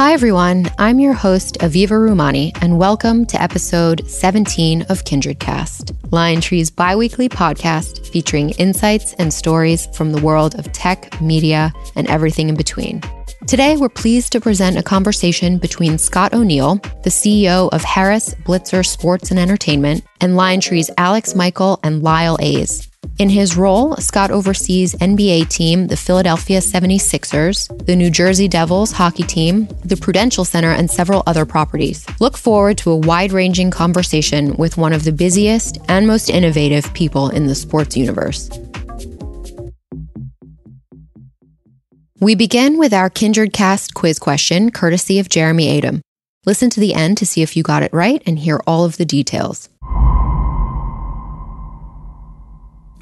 Hi, everyone. I'm your host, Aviva Rumani, and welcome to episode 17 of Kindred Cast, Lion Tree's biweekly podcast featuring insights and stories from the world of tech, media, and everything in between. Today, we're pleased to present a conversation between Scott O'Neill, the CEO of Harris Blitzer Sports and Entertainment, and Lion Tree's Alex Michael and Lyle Hayes. In his role, Scott oversees NBA team, the Philadelphia 76ers, the New Jersey Devils hockey team, the Prudential Center, and several other properties. Look forward to a wide-ranging conversation with one of the busiest and most innovative people in the sports universe. We begin with our Kindred Cast quiz question, courtesy of Jeremy Adam. Listen to the end to see if you got it right and hear all of the details.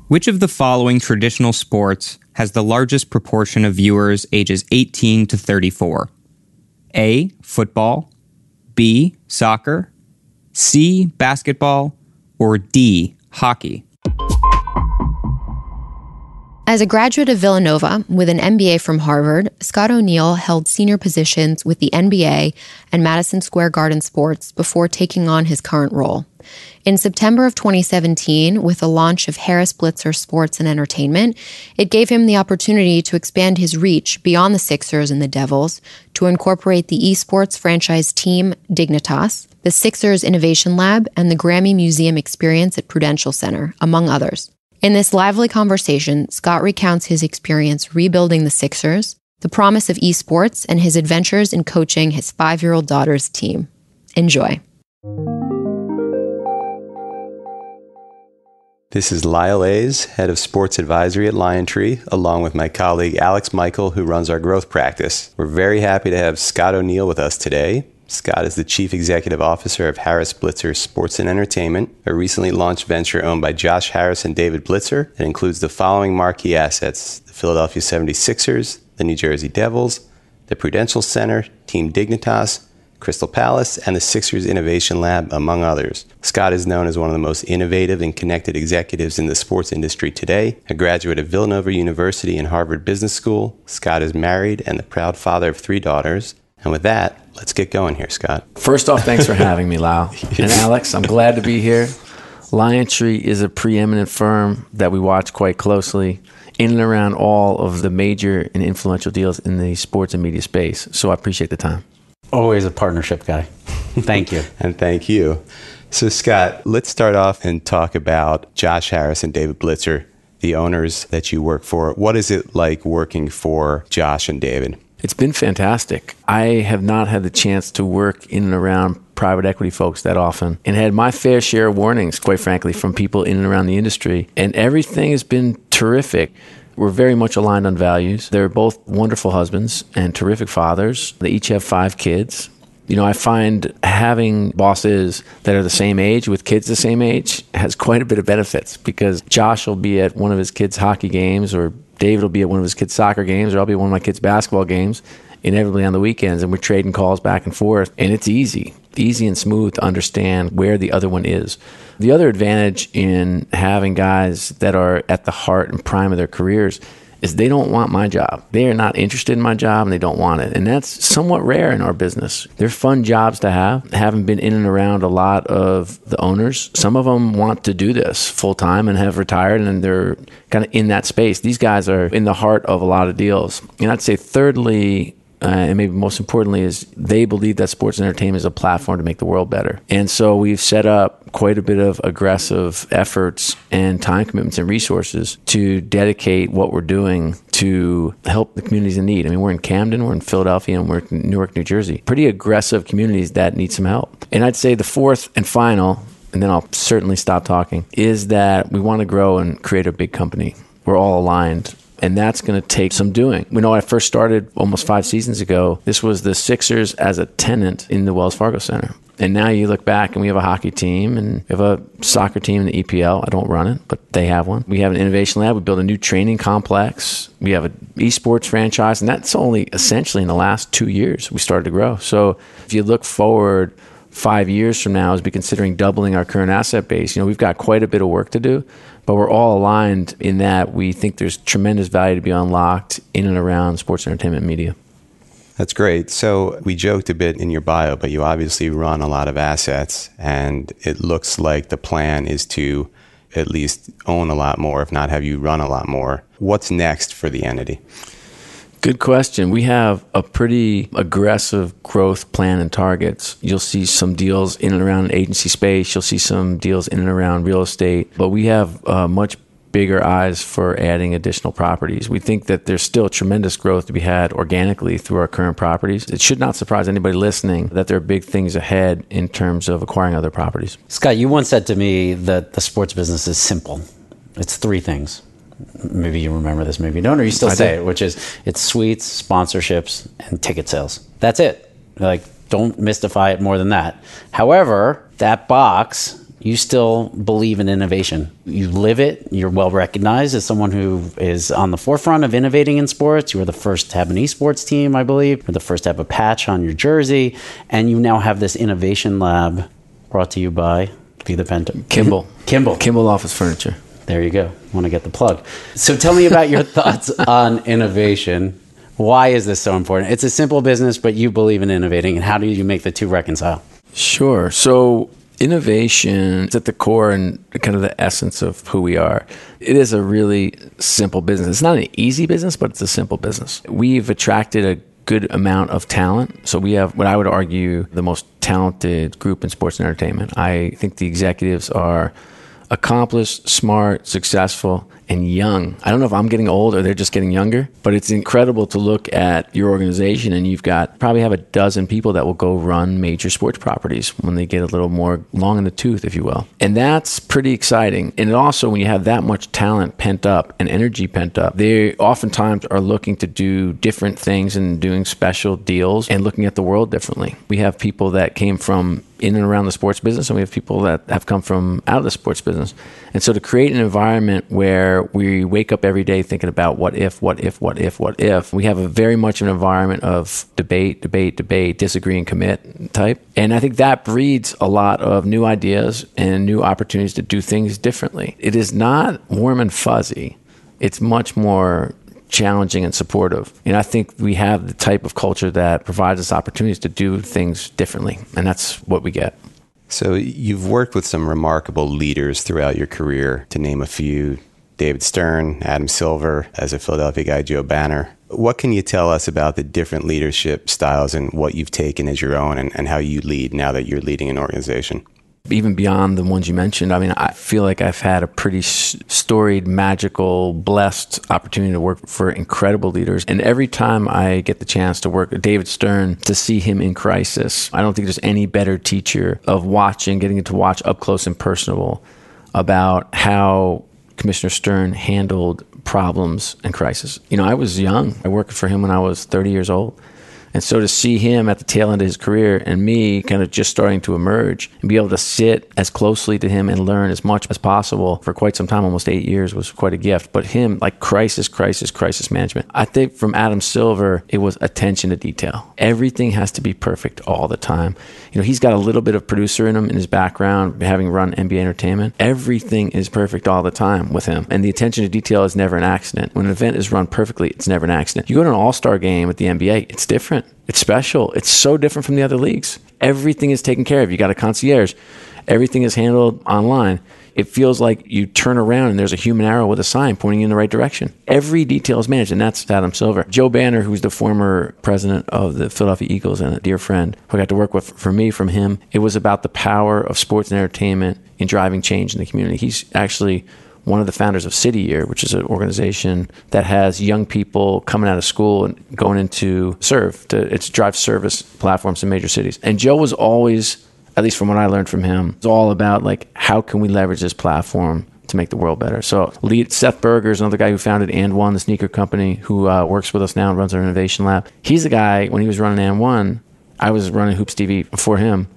Which of the following traditional sports has the largest proportion of viewers ages 18 to 34? A, football, B, soccer, C, basketball, or D, hockey? As a graduate of Villanova with an MBA from Harvard, Scott O'Neill held senior positions with the NBA and Madison Square Garden Sports before taking on his current role. In September of 2017, with the launch of Harris Blitzer Sports and Entertainment, it gave him the opportunity to expand his reach beyond the Sixers and the Devils to incorporate the esports franchise team Dignitas, the Sixers Innovation Lab, and the Grammy Museum Experience at Prudential Center, among others. In this lively conversation, Scott recounts his experience rebuilding the Sixers, the promise of esports, and his adventures in coaching his five-year-old daughter's team. Enjoy. This is Lyle Hayes, head of sports advisory at Lion Tree, along with my colleague Alex Michael, who runs our growth practice. We're very happy to have Scott O'Neill with us today. Scott is the Chief Executive Officer of Harris Blitzer Sports and Entertainment, a recently launched venture owned by Josh Harris and David Blitzer that includes the following marquee assets: the Philadelphia 76ers, the New Jersey Devils, the Prudential Center, Team Dignitas, Crystal Palace, and the Sixers Innovation Lab, among others. Scott is known as one of the most innovative and connected executives in the sports industry today. A graduate of Villanova University and Harvard Business School, Scott is married and the proud father of three daughters. And with that, let's get going here, Scott. First off, thanks for having me, Lyle. And Alex, I'm glad to be here. Lion Tree is a preeminent firm that we watch quite closely in and around all of the major and influential deals in the sports and media space. So I appreciate the time. Always a partnership guy. Thank you. And thank you. So, Scott, let's start off and talk about Josh Harris and David Blitzer, the owners that you work for. What is it like working for Josh and David? It's been fantastic. I have not had the chance to work in and around private equity folks that often and had my fair share of warnings, quite frankly, from people in and around the industry. And everything has been terrific. We're very much aligned on values. They're both wonderful husbands and terrific fathers. They each have five kids. You know, I find having bosses that are the same age with kids the same age has quite a bit of benefits, because Josh will be at one of his kids' hockey games, or David will be at one of his kids' soccer games, or I'll be at one of my kids' basketball games, inevitably on the weekends, and we're trading calls back and forth. And it's easy and smooth to understand where the other one is. The other advantage in having guys that are at the heart and prime of their careers is they don't want my job. They are not interested in my job, and they don't want it. And that's somewhat rare in our business. They're fun jobs to have. Having been in and around a lot of the owners, some of them want to do this full-time and have retired, and they're kind of in that space. These guys are in the heart of a lot of deals. And I'd say thirdly, and maybe most importantly, is they believe that sports and entertainment is a platform to make the world better. And so we've set up quite a bit of aggressive efforts and time commitments and resources to dedicate what we're doing to help the communities in need. I mean, we're in Camden, we're in Philadelphia, and we're in Newark, New Jersey. Pretty aggressive communities that need some help. And I'd say the fourth and final, and then I'll certainly stop talking, is that we want to grow and create a big company. We're all aligned. And that's going to take some doing. You know, I first started almost 5 seasons ago. This was the Sixers as a tenant in the Wells Fargo Center. And now you look back and we have a hockey team and we have a soccer team in the EPL. I don't run it, but they have one. We have an innovation lab. We built a new training complex. We have an esports franchise. And that's only essentially in the last 2 years we started to grow. So if you look forward 5 years from now, as we're considering doubling our current asset base, you know, we've got quite a bit of work to do. But we're all aligned in that we think there's tremendous value to be unlocked in and around sports, entertainment, and media. That's great. So we joked a bit in your bio, but you obviously run a lot of assets, and it looks like the plan is to at least own a lot more, if not have you run a lot more. What's next for the entity? Good question. We have a pretty aggressive growth plan and targets. You'll see some deals in and around agency space. You'll see some deals in and around real estate. But we have much bigger eyes for adding additional properties. We think that there's still tremendous growth to be had organically through our current properties. It should not surprise anybody listening that there are big things ahead in terms of acquiring other properties. Scott, you once said to me that the sports business is simple. It's three things. Maybe you remember this, maybe you don't, or you still say it, which is it's suites, sponsorships, and ticket sales. That's it. Like, don't mystify it more than that. However, that box, you still believe in innovation. You live it. You're well recognized as someone who is on the forefront of innovating in sports. You were the first to have an esports team, I believe. You're the first to have a patch on your jersey. And you now have this innovation lab brought to you by Kimball Office Furniture. There you go. Want to get the plug. So tell me about your thoughts on innovation. Why is this so important? It's a simple business, but you believe in innovating. And how do you make the two reconcile? Sure. So innovation is at the core and kind of the essence of who we are. It is a really simple business. It's not an easy business, but it's a simple business. We've attracted a good amount of talent. So we have what I would argue the most talented group in sports and entertainment. I think the executives are accomplished, smart, successful, and young. I don't know if I'm getting old or they're just getting younger, but it's incredible to look at your organization and you've got probably have a dozen people that will go run major sports properties when they get a little more long in the tooth, if you will. And that's pretty exciting. And also, when you have that much talent pent up and energy pent up, they oftentimes are looking to do different things and doing special deals and looking at the world differently. We have people that came from in and around the sports business, and we have people that have come from out of the sports business. And so to create an environment where we wake up every day thinking about what if, we have a very much an environment of debate, disagree and commit type. And I think that breeds a lot of new ideas and new opportunities to do things differently. It is not warm and fuzzy. It's much more challenging and supportive. And I think we have the type of culture that provides us opportunities to do things differently. And that's what we get. So you've worked with some remarkable leaders throughout your career, to name a few, David Stern, Adam Silver, as a Philadelphia guy, Joe Banner. What can you tell us about the different leadership styles and what you've taken as your own and how you lead now that you're leading an organization? Even beyond the ones you mentioned, I mean, I feel like I've had a pretty storied, magical, blessed opportunity to work for incredible leaders. And every time I get the chance to work with David Stern, to see him in crisis, I don't think there's any better teacher of getting to watch up close and personal about how Commissioner Stern handled problems and crisis. You know, I was young. I worked for him when I was 30 years old. And so to see him at the tail end of his career and me kind of just starting to emerge and be able to sit as closely to him and learn as much as possible for quite some time, almost 8 years, was quite a gift. But him, like crisis management. I think from Adam Silver, it was attention to detail. Everything has to be perfect all the time. You know, he's got a little bit of producer in him in his background, having run NBA Entertainment. Everything is perfect all the time with him. And the attention to detail is never an accident. When an event is run perfectly, it's never an accident. You go to an all-star game at the NBA, it's different. It's special. It's so different from the other leagues. Everything is taken care of. You got a concierge. Everything is handled online. It feels like you turn around and there's a human arrow with a sign pointing in the right direction. Every detail is managed, and that's Adam Silver. Joe Banner, who's the former president of the Philadelphia Eagles and a dear friend who I got to work with from him, it was about the power of sports and entertainment in driving change in the community. He's actually one of the founders of City Year, which is an organization that has young people coming out of school and going into drive service platforms in major cities. And Joe was always, at least from what I learned from him, it's all about like, how can we leverage this platform to make the world better? So Seth Berger is another guy who founded And One, the sneaker company, who works with us now and runs our innovation lab. He's the guy, when he was running And One, I was running Hoops TV for him.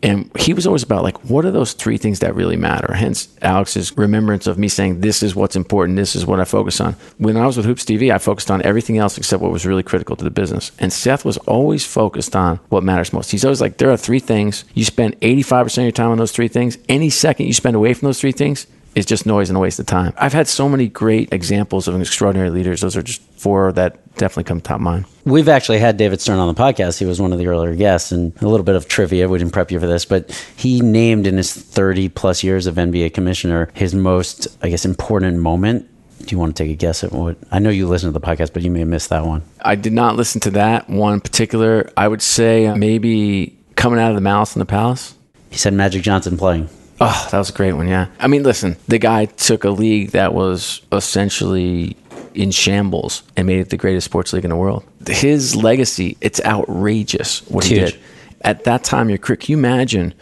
And he was always about like, what are those three things that really matter? Hence Alex's remembrance of me saying, this is what's important. This is what I focus on. When I was with Hoops TV, I focused on everything else except what was really critical to the business. And Seth was always focused on what matters most. He's always like, there are three things. You spend 85% of your time on those three things. Any second you spend away from those three things is just noise and a waste of time. I've had so many great examples of extraordinary leaders. Those are just four that definitely come top of mind. We've actually had David Stern on the podcast. He was one of the earlier guests. And a little bit of trivia, we didn't prep you for this, but he named in his 30 plus years of NBA commissioner his most, I guess, important moment. Do you want to take a guess at what? I know you listened to the podcast, but you may have missed that one. I did not listen to that one in particular. I would say maybe coming out of the Malice in the Palace. He said Magic Johnson playing. Oh, that was a great one, yeah. I mean, listen, the guy took a league that was essentially in shambles and made it the greatest sports league in the world. His legacy, it's outrageous what he did. At that time in your career, can you imagine?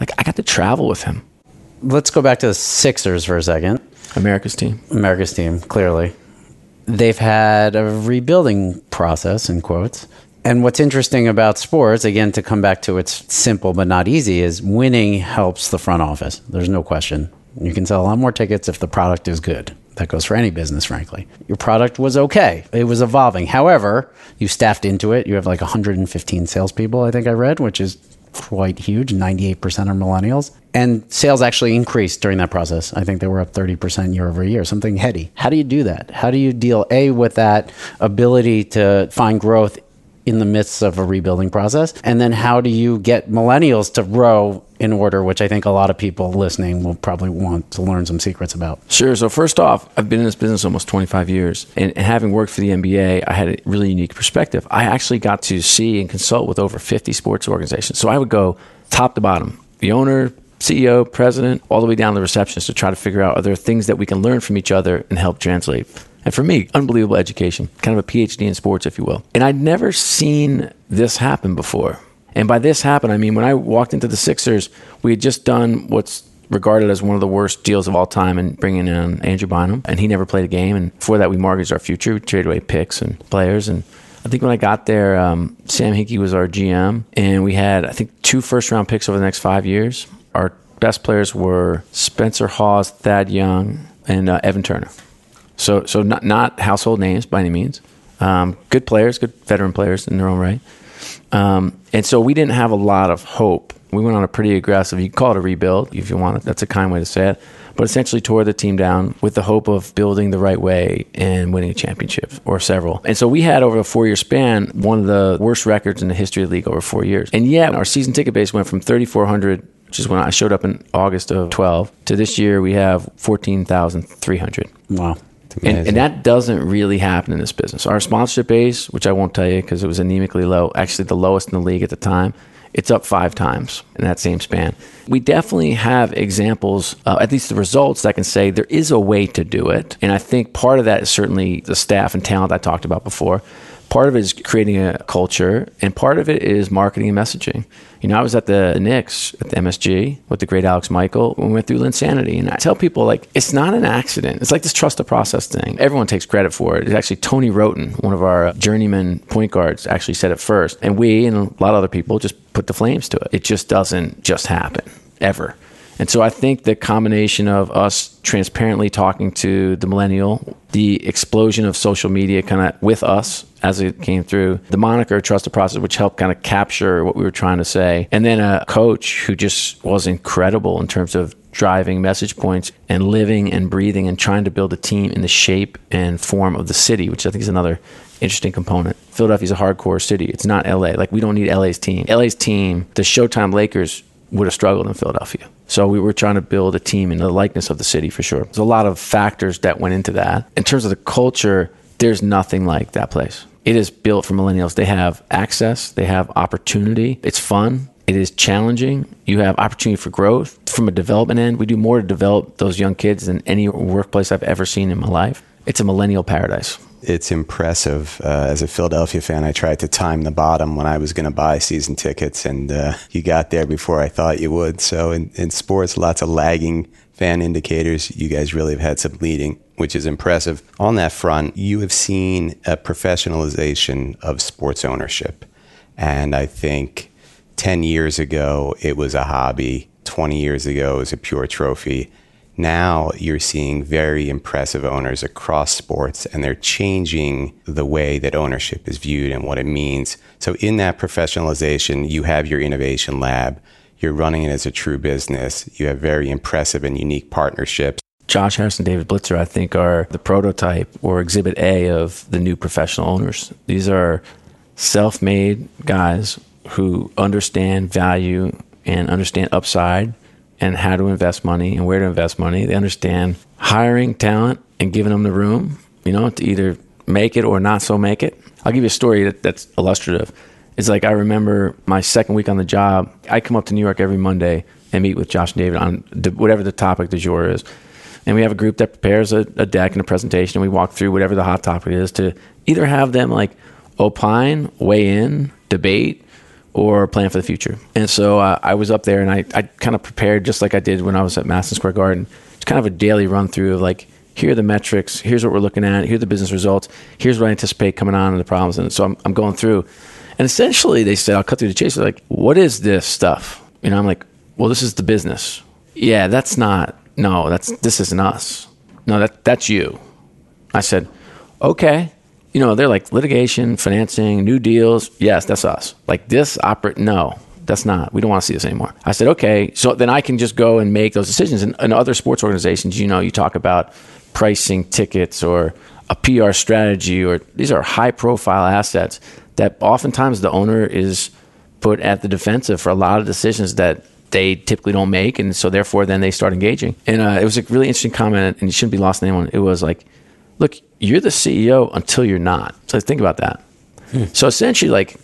Like, I got to travel with him. Let's go back to the Sixers for a second. America's team, clearly. They've had a rebuilding process, in quotes. And what's interesting about sports, again, to come back to it's simple but not easy, is winning helps the front office. There's no question. You can sell a lot more tickets if the product is good. That goes for any business, frankly. Your product was okay. It was evolving. However, you staffed into it. You have like 115 salespeople, I think I read, which is quite huge. 98% are millennials. And sales actually increased during that process. I think they were up 30% year over year, something heady. How do you do that? How do you deal, A, with that ability to find growth in the midst of a rebuilding process? And then how do you get millennials to row in order, which I think a lot of people listening will probably want to learn some secrets about? Sure. So first off, I've been in this business almost 25 years. And having worked for the NBA, I had a really unique perspective. I actually got to see and consult with over 50 sports organizations. So I would go top to bottom, the owner, CEO, president, all the way down to the receptionist to try to figure out, are there things that we can learn from each other and help translate? And for me, unbelievable education, kind of a PhD in sports, if you will. And I'd never seen this happen before. And by this happen, I mean, when I walked into the Sixers, we had just done what's regarded as one of the worst deals of all time and bringing in Andrew Bynum. And he never played a game. And before that, we mortgaged our future. We traded away picks and players. And I think when I got there, Sam Hinkie was our GM. And we had, I think, 2 first-round picks over the next 5 years. Our best players were Spencer Hawes, Thad Young, and Evan Turner. So not household names by any means. Good players, good veteran players in their own right. And so we didn't have a lot of hope. We went on a pretty aggressive, you can call it a rebuild if you want it. That's a kind way to say it. But essentially tore the team down with the hope of building the right way and winning a championship or several. And so we had over a 4-year span, one of the worst records in the history of the league over 4 years. And yet our season ticket base went from 3,400, which is when I showed up in August of 12, to this year we have 14,300. Wow. And that doesn't really happen in this business. Our sponsorship base, which I won't tell you because it was anemically low, actually the lowest in the league at the time, it's up 5 times in that same span. We definitely have examples, at least the results, that can say there is a way to do it. And I think part of that is certainly the staff and talent I talked about before. Part of it is creating a culture, and part of it is marketing and messaging. You know, I was at the Knicks, at the MSG, with the great Alex Michael, when we went through Linsanity. And I tell people, like, it's not an accident. It's like this trust the process thing. Everyone takes credit for it. It's actually Tony Roten, one of our journeyman point guards, actually said it first. And we and a lot of other people just put the flames to it. It just doesn't just happen, ever. And so I think the combination of us transparently talking to the millennial, the explosion of social media kind of with us as it came through, the moniker Trust the Process, which helped kind of capture what we were trying to say, and then a coach who just was incredible in terms of driving message points and living and breathing and trying to build a team in the shape and form of the city, which I think is another interesting component. Philadelphia's a hardcore city. It's not LA. Like, we don't need LA's team. LA's team, the Showtime Lakers, would have struggled in Philadelphia. So we were trying to build a team in the likeness of the city for sure. There's a lot of factors that went into that. In terms of the culture, there's nothing like that place. It is built for millennials. They have access. They have opportunity. It's fun. It is challenging. You have opportunity for growth. From a development end, we do more to develop those young kids than any workplace I've ever seen in my life. It's a millennial paradise. It's impressive. As a Philadelphia fan, I tried to time the bottom when I was going to buy season tickets, and you got there before I thought you would. So in sports, lots of lagging fan indicators. You guys really have had some leading, which is impressive. On that front, you have seen a professionalization of sports ownership. And I think 10 years ago, it was a hobby. 20 years ago, it was a pure trophy. Now you're seeing very impressive owners across sports, and they're changing the way that ownership is viewed and what it means. So in that professionalization, you have your innovation lab. You're running it as a true business. You have very impressive and unique partnerships. Josh Harris and David Blitzer, I think, are the prototype or exhibit A of the new professional owners. These are self-made guys who understand value and understand upside and how to invest money and where to invest money. They understand hiring talent and giving them the room, you know, to either make it or not so make it. I'll give you a story that's illustrative. It's like, I remember my second week on the job, I come up to New York every Monday and meet with Josh and David on whatever the topic du jour is. And we have a group that prepares a deck and a presentation. And we walk through whatever the hot topic is to either have them like opine, weigh in, debate, or plan for the future. And so I was up there and I kind of prepared just like I did when I was at Madison Square Garden. It's kind of a daily run through of like, here are the metrics, here's what we're looking at, here are the business results, here's what I anticipate coming on and the problems. And so I'm going through. And essentially they said, I'll cut through the chase. They're like, what is this stuff? And I'm like, well, this is the business. Yeah, that's not, no, this isn't us. No, that's you. I said, okay. You know, they're like litigation, financing, new deals. Yes, that's us. Like this no, that's not. We don't want to see this anymore. I said, okay. So then I can just go and make those decisions. And in other sports organizations, you know, you talk about pricing tickets or a PR strategy, or these are high profile assets that oftentimes the owner is put at the defensive for a lot of decisions that they typically don't make. And so therefore then they start engaging. And it was a really interesting comment, and it shouldn't be lost on anyone. It was like, look, you're the CEO until you're not. So think about that. So essentially like,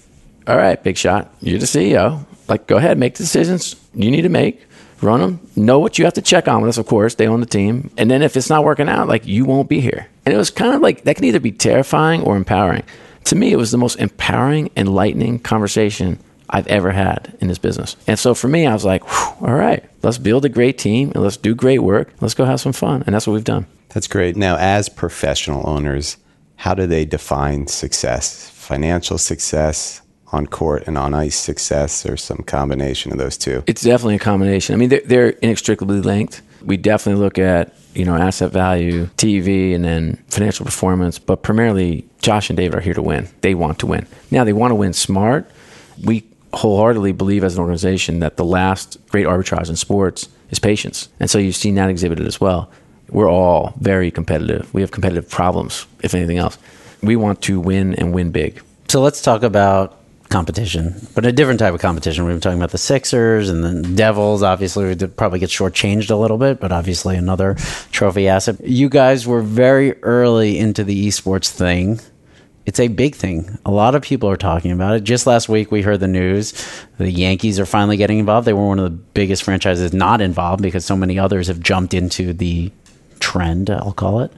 all right, big shot, you're the CEO. Like, go ahead, make the decisions you need to make, run them, know what you have to check on with us, of course, they own the team. And then if it's not working out, like you won't be here. And it was kind of like, that can either be terrifying or empowering. To me, it was the most empowering, enlightening conversation I've ever had in this business. And so for me, I was like, all right, let's build a great team and let's do great work. Let's go have some fun. And that's what we've done. That's great. Now, as professional owners, how do they define success? Financial success, on court and on ice success, or some combination of those two? It's definitely a combination. I mean, they're inextricably linked. We definitely look at, you know, asset value, TV, and then financial performance. But primarily, Josh and David are here to win. They want to win. Now, they want to win smart. We wholeheartedly believe as an organization that the last great arbitrage in sports is patience. And so you've seen that exhibited as well. We're all very competitive. We have competitive problems, if anything else. We want to win and win big. So let's talk about competition, but a different type of competition. We've been talking about the Sixers and the Devils. Obviously, we did probably get shortchanged a little bit, but obviously another trophy asset. You guys were very early into the esports thing. It's a big thing. A lot of people are talking about it. Just last week, we heard the news. The Yankees are finally getting involved. They were one of the biggest franchises not involved because so many others have jumped into the trend, I'll call it.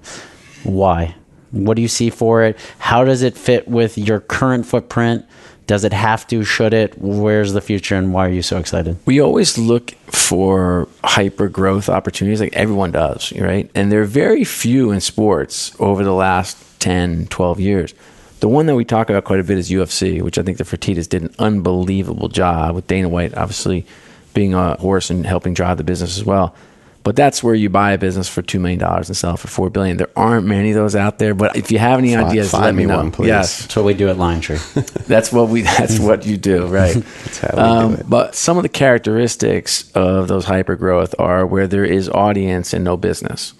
Why? What do you see for it? How does it fit with your current footprint? Does it have to? Should it? Where's the future, and why are you so excited? We always look for hyper growth opportunities, like everyone does, right? And there are very few in sports over the last 10, 12 years. The one that we talk about quite a bit is UFC, which I think the Fertittas did an unbelievable job with Dana White, obviously being a horse and helping drive the business as well. But that's where you buy a business for $2 million and sell it for $4 billion. There aren't many of those out there. But if you have any ideas, let me know. Find me one, please. Yes. That's what we do at Lion Tree. That's what you do, right? That's how we do it. But some of the characteristics of those hypergrowth are where there is audience and no business.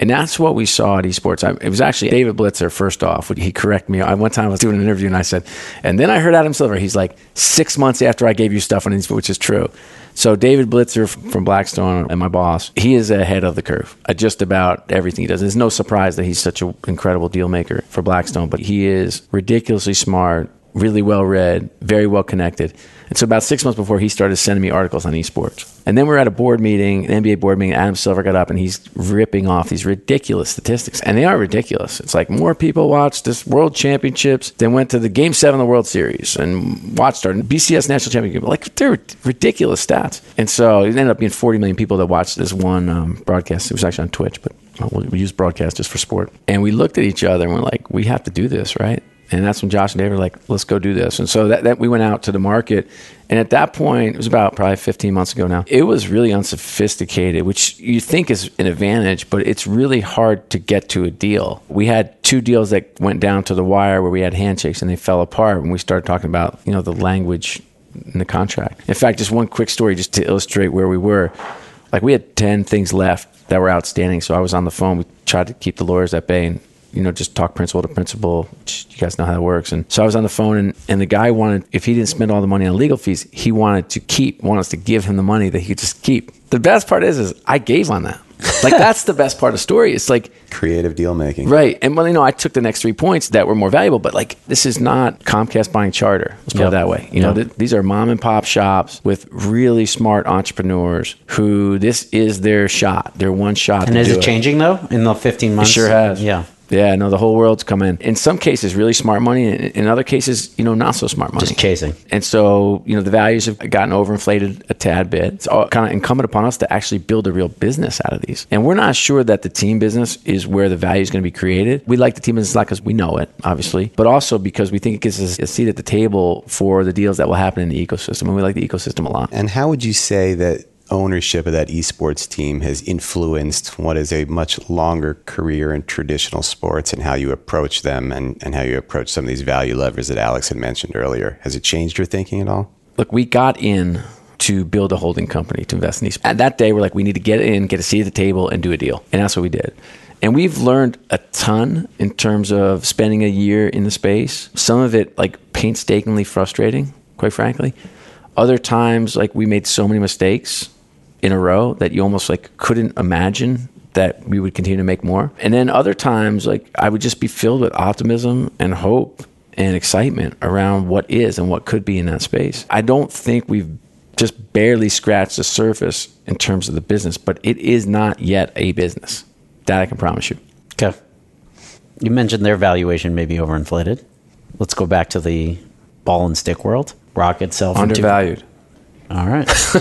And that's what we saw at esports. It was actually David Blitzer, first off. He corrected me. One time I was doing an interview and I said, and then I heard Adam Silver. He's like, 6 months after I gave you stuff on esports, which is true. So David Blitzer from Blackstone and my boss, he is ahead of the curve at just about everything he does. There's no surprise that he's such an incredible deal maker for Blackstone, but he is ridiculously smart, really well-read, very well-connected. And so about 6 months before, he started sending me articles on esports. And then we're at a board meeting, an NBA board meeting. Adam Silver got up and he's ripping off these ridiculous statistics. And they are ridiculous. It's like more people watched this World Championships than went to the Game 7 of the World Series and watched our BCS National Championship. Like, they're ridiculous stats. And so it ended up being 40 million people that watched this one broadcast. It was actually on Twitch, but we use broadcast just for sport. And we looked at each other and we're like, we have to do this, right? And that's when Josh and David were like, let's go do this. And so that we went out to the market. And at that point, it was about probably 15 months ago now. It was really unsophisticated, which you think is an advantage, but it's really hard to get to a deal. We had two deals that went down to the wire where we had handshakes and they fell apart when we started talking about, you know, the language in the contract. In fact, just one quick story just to illustrate where we were. like we had 10 things left that were outstanding. So I was on the phone. We tried to keep the lawyers at bay and, you know, just talk principal to principal, which you guys know how that works. And so I was on the phone, and the guy wanted, if he didn't spend all the money on legal fees, he wanted to want us to give him the money that he could just keep. The best part is I gave on that. Like, that's the best part of the story. It's like creative deal making. Right. And, well, you know, I took the next 3 points that were more valuable, but like, this is not Comcast buying Charter. Let's put it that way. You know, these are mom and pop shops with really smart entrepreneurs who this is their shot, their one shot. And is it changing though in the 15 months? It sure has. Yeah. Yeah, no, the whole world's come in. In some cases, really smart money. In other cases, you know, not so smart money. Just chasing. And so, you know, the values have gotten overinflated a tad bit. It's all kind of incumbent upon us to actually build a real business out of these. And we're not sure that the team business is where the value is going to be created. We like the team business a lot because we know it, obviously, but also because we think it gives us a seat at the table for the deals that will happen in the ecosystem. And we like the ecosystem a lot. And how would you say that ownership of that esports team has influenced what is a much longer career in traditional sports and how you approach them and how you approach some of these value levers that Alex had mentioned earlier? Has it changed your thinking at all? Look, we got in to build a holding company to invest in esports. At that day, we're like, we need to get in, get a seat at the table and do a deal. And that's what we did. And we've learned a ton in terms of spending a year in the space. Some of it like painstakingly frustrating, quite frankly. Other times, like we made so many mistakes in a row that you almost like couldn't imagine that we would continue to make more. And then other times, like I would just be filled with optimism and hope and excitement around what is and what could be in that space. I don't think we've just barely scratched the surface in terms of the business, but it is not yet a business. That I can promise you. Okay. You mentioned their valuation may be overinflated. Let's go back to the ball and stick world. Rocket self undervalued. All right. That's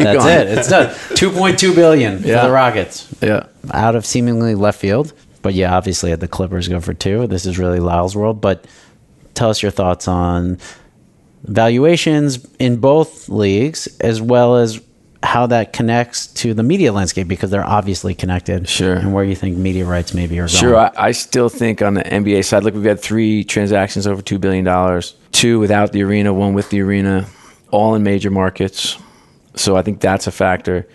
it. It's done. $2.2 billion for the Rockets. Yeah. Out of seemingly left field. But yeah, obviously had the Clippers go for $2 billion. This is really Lyle's world. But tell us your thoughts on valuations in both leagues, as well as how that connects to the media landscape, because they're obviously connected. Sure. And where you think media rights maybe are going. Sure. I still think on the NBA side, look, we've had 3 transactions over $2 billion, 2 without the arena, 1 with the arena. All in major markets. So I think that's a factor.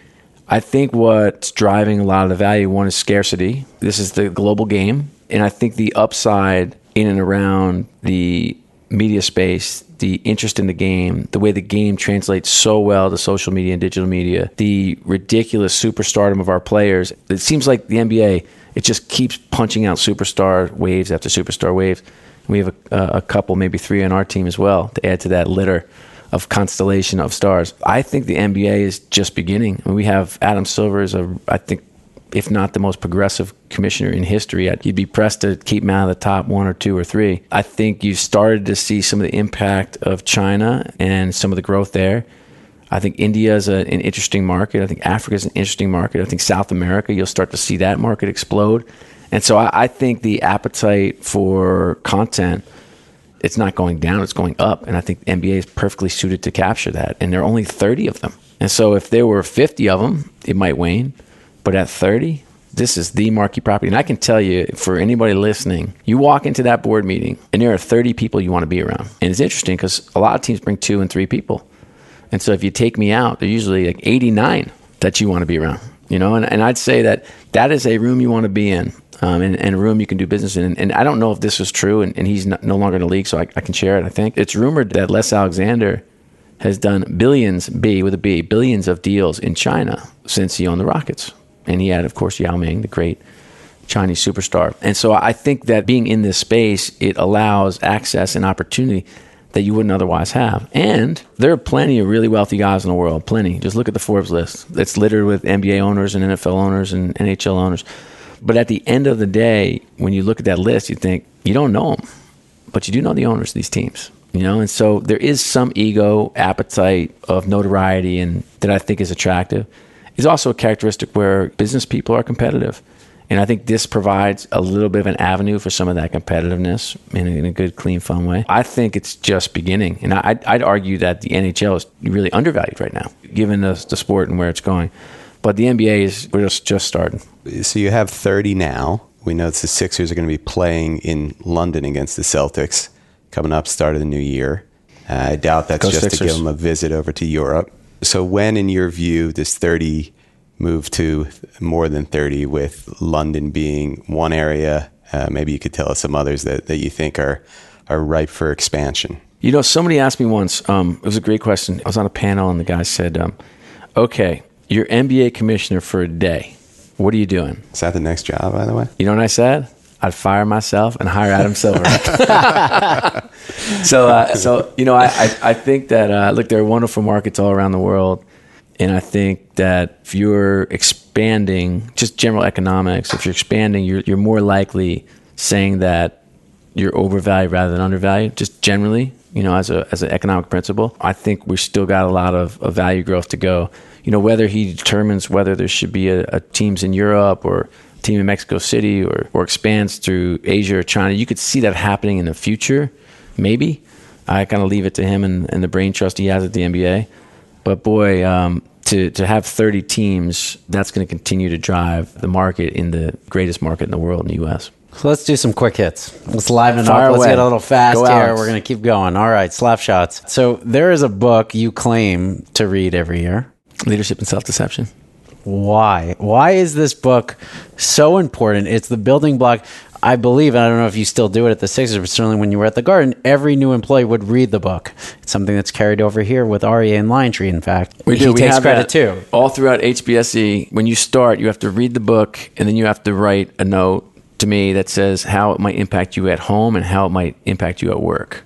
I think what's driving a lot of the value, one is scarcity. This is the global game. And I think the upside in and around the media space, the interest in the game, the way the game translates so well to social media and digital media, the ridiculous superstardom of our players. It seems like the NBA, it just keeps punching out superstar waves after superstar waves. We have a couple, maybe 3 on our team as well to add to that litter of constellation of stars. I think the NBA is just beginning. We have Adam Silver is I think, if not the most progressive commissioner in history. You'd be pressed to keep him out of the top 1 or 2 or 3. I think you've started to see some of the impact of China and some of the growth there. I think India is an interesting market. I think Africa is an interesting market. I think South America, you'll start to see that market explode. And so I think the appetite for content, it's not going down, it's going up. And I think the NBA is perfectly suited to capture that. And there are only 30 of them. And so if there were 50 of them, it might wane. But at 30, this is the marquee property. And I can tell you, for anybody listening, you walk into that board meeting and there are 30 people you want to be around. And it's interesting because a lot of teams bring 2 and 3 people. And so if you take me out, they're usually like 89 that you want to be around. You know, and I'd say that is a room you want to be in. And a room you can do business in. And I don't know if this is true, and he's no longer in the league, so I can share it, I think. It's rumored that Les Alexander has done billions of deals in China since he owned the Rockets. And he had, of course, Yao Ming, the great Chinese superstar. And so I think that being in this space, it allows access and opportunity that you wouldn't otherwise have. And there are plenty of really wealthy guys in the world, plenty. Just look at the Forbes list. It's littered with NBA owners and NFL owners and NHL owners. But at the end of the day, when you look at that list, you think you don't know them, but you do know the owners of these teams, you know? And so there is some ego appetite of notoriety and that I think is attractive. It's also a characteristic where business people are competitive. And I think this provides a little bit of an avenue for some of that competitiveness in a good, clean, fun way. I think it's just beginning. And I'd argue that the NHL is really undervalued right now, given the sport and where it's going. But the NBA is, we're just starting. So you have 30 now. We know it's the Sixers are going to be playing in London against the Celtics coming up, start of the new year. I doubt that's Go just Sixers. To give them a visit over to Europe. So when, in your view, this 30 move to more than 30, with London being one area. Maybe you could tell us some others that you think are ripe for expansion. You know, somebody asked me once, it was a great question. I was on a panel and the guy said, okay, you're NBA commissioner for a day. What are you doing? Is that the next job, by the way? You know what I said? I'd fire myself and hire Adam Silver. So you know, I think that, look, there are wonderful markets all around the world. And I think that if you're expanding, just general economics, if you're expanding, you're more likely saying that you're overvalued rather than undervalued, just generally, you know, as an economic principle. I think we've still got a lot of value growth to go. You know, whether he determines whether there should be a teams in Europe or a team in Mexico City or expands through Asia or China, you could see that happening in the future, maybe. I kind of leave it to him and the brain trust he has at the NBA. But boy, to have 30 teams, that's going to continue to drive the market in the greatest market in the world, in the U.S. So let's do some quick hits. Let's liven up. Let's get a little fast here. We're going to keep going. All right, slap shots. So there is a book you claim to read every year. Leadership and Self-Deception. Why? Why is this book so important? It's the building block. I believe, and I don't know if you still do it at the Sixers, but certainly when you were at the Garden, every new employee would read the book. It's something that's carried over here with REA and Lion Tree, in fact. We do. He takes credit, too. All throughout HBSE, when you start, you have to read the book, and then you have to write a note to me that says how it might impact you at home and how it might impact you at work.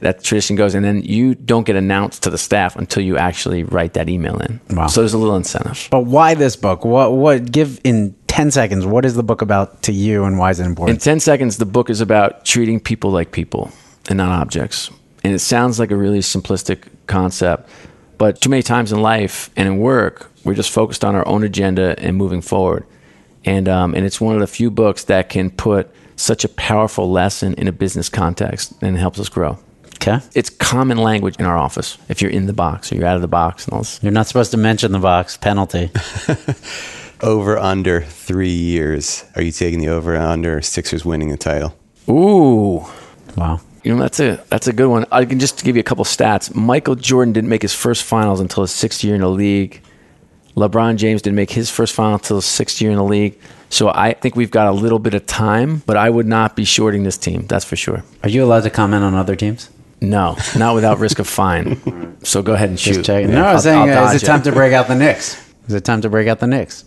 That tradition goes, and then you don't get announced to the staff until you actually write that email in. Wow. So there's a little incentive. But why this book? What give in 10 seconds, what is the book about to you and why is it important? In 10 seconds, the book is about treating people like people and not objects. And it sounds like a really simplistic concept, but too many times in life and in work, we're just focused on our own agenda and moving forward. And it's one of the few books that can put such a powerful lesson in a business context and helps us grow. Okay. It's common language in our office. If you're in the box or you're out of the box. And all this. You're not supposed to mention the box. Penalty. Over under 3 years. Are you taking the over under Sixers winning the title? Ooh. Wow. You know, that's a good one. I can just give you a couple stats. Michael Jordan didn't make his first finals until his sixth year in the league. LeBron James didn't make his first final until his sixth year in the league. So I think we've got a little bit of time, but I would not be shorting this team. That's for sure. Are you allowed to comment on other teams? No, not without risk of fine. So go ahead and shoot. No, I was saying, is it time to break out the Knicks? Is it time to break out the Knicks?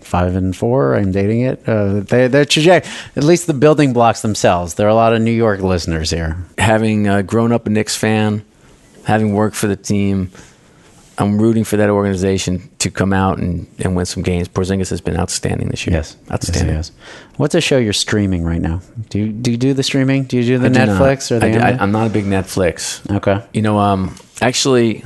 5-4, I'm dating it. They're trajectory. At least the building blocks themselves. There are a lot of New York listeners here. Having grown up a Knicks fan, having worked for the team, I'm rooting for that organization to come out and win some games. Porzingis has been outstanding this year. Yes. Outstanding. Yes, what's a show you're streaming right now? Do you do the streaming? Do you do the Netflix? Or the I'm not a big Netflix. Okay. You know, actually,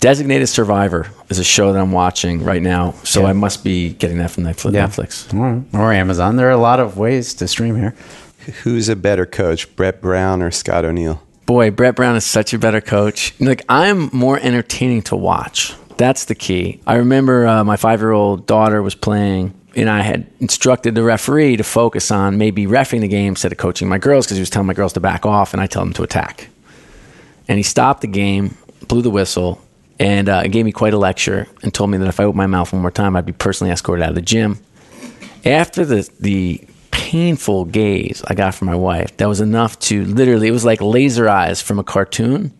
Designated Survivor is a show that I'm watching right now. So yeah. I must be getting that from Netflix. All right. Or Amazon. There are a lot of ways to stream here. Who's a better coach, Brett Brown or Scott O'Neill? Boy, Brett Brown is such a better coach. Like, I'm more entertaining to watch. That's the key. I remember my 5-year-old daughter was playing, and I had instructed the referee to focus on maybe refereeing the game instead of coaching my girls, because he was telling my girls to back off, and I tell them to attack. And he stopped the game, blew the whistle, and gave me quite a lecture and told me that if I opened my mouth one more time, I'd be personally escorted out of the gym. After the painful gaze I got from my wife, that was enough to literally, it was like laser eyes from a cartoon.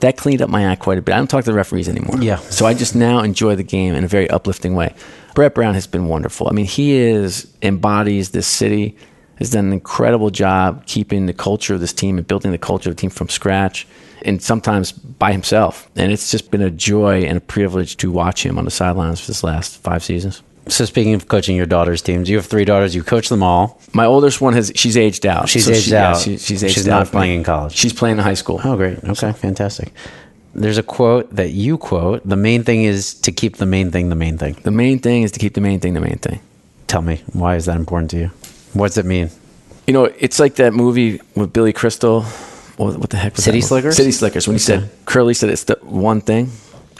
That cleaned up my eye quite a bit. I don't talk to the referees anymore. Yeah. So I just now enjoy the game in a very uplifting way. Brett Brown has been wonderful. I mean, he embodies this city, has done an incredible job keeping the culture of this team and building the culture of the team from scratch, and sometimes by himself. And it's just been a joy and a privilege to watch him on the sidelines for this last 5 seasons. So speaking of coaching your daughter's teams, you have 3 daughters. You coach them all. My oldest one she's aged out. She's aged out. She's not playing in college. She's playing in high school. Oh, great. Okay, so. Fantastic. There's a quote that you quote. The main thing is to keep the main thing the main thing. The main thing is to keep the main thing the main thing. Tell me, why is that important to you? What's it mean? You know, it's like that movie with Billy Crystal. What the heck was City that? Slickers? City Slickers. When he said, Curly said it's the one thing.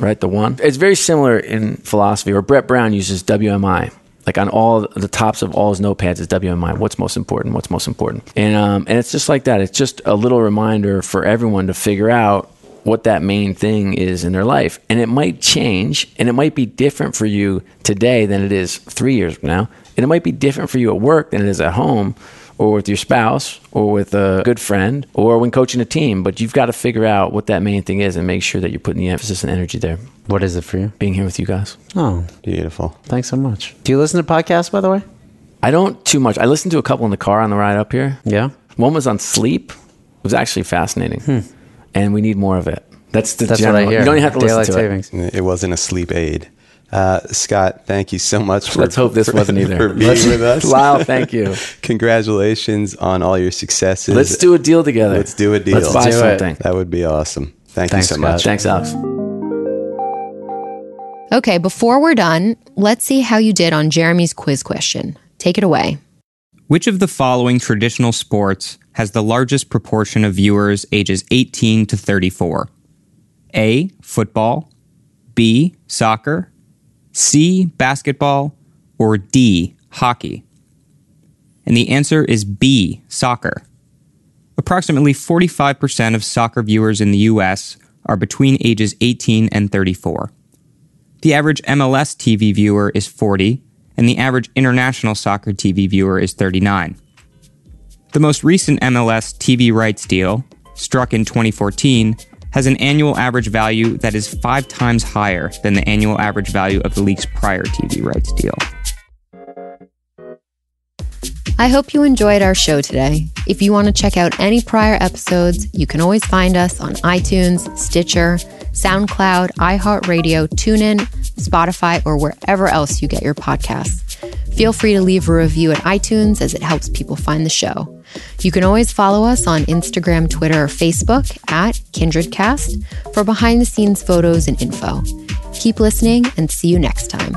Right, the one. It's very similar in philosophy. Or Brett Brown uses WMI. Like on all the tops of all his notepads is WMI. What's most important? What's most important? And it's just like that. It's just a little reminder for everyone to figure out what that main thing is in their life. And it might change, and it might be different for you today than it is 3 years from now. And it might be different for you at work than it is at home, or with your spouse, or with a good friend, or when coaching a team. But you've got to figure out what that main thing is and make sure that you're putting the emphasis and energy there. What is it for you? Being here with you guys. Oh, beautiful. Thanks so much. Do you listen to podcasts, by the way? I don't too much. I listened to a couple in the car on the ride up here. Yeah. One was on sleep. It was actually fascinating. And we need more of it. That's general. What I hear. You don't even have to listen to it. It wasn't a sleep aid. Scott, thank you so much for, being with us. Lyle, thank you. Congratulations on all your successes. Let's do a deal together. Let's do a deal. Let's buy something. That would be awesome. Thanks so much, Scott. Thanks, Alex. Okay, before we're done, let's see how you did on Jeremy's quiz question. Take it away. Which of the following traditional sports has the largest proportion of viewers ages 18 to 34? A, football, B, soccer, C, basketball, or D, hockey? And the answer is B, soccer. Approximately 45% of soccer viewers in the U.S. are between ages 18 and 34. The average MLS TV viewer is 40, and the average international soccer TV viewer is 39. The most recent MLS TV rights deal, struck in 2014, has an annual average value that is 5 times higher than the annual average value of the league's prior TV rights deal. I hope you enjoyed our show today. If you want to check out any prior episodes, you can always find us on iTunes, Stitcher, SoundCloud, iHeartRadio, TuneIn, Spotify, or wherever else you get your podcasts. Feel free to leave a review at iTunes, as it helps people find the show. You can always follow us on Instagram, Twitter, or Facebook at Kindred Cast for behind-the-scenes photos and info. Keep listening and see you next time.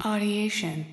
Audiation.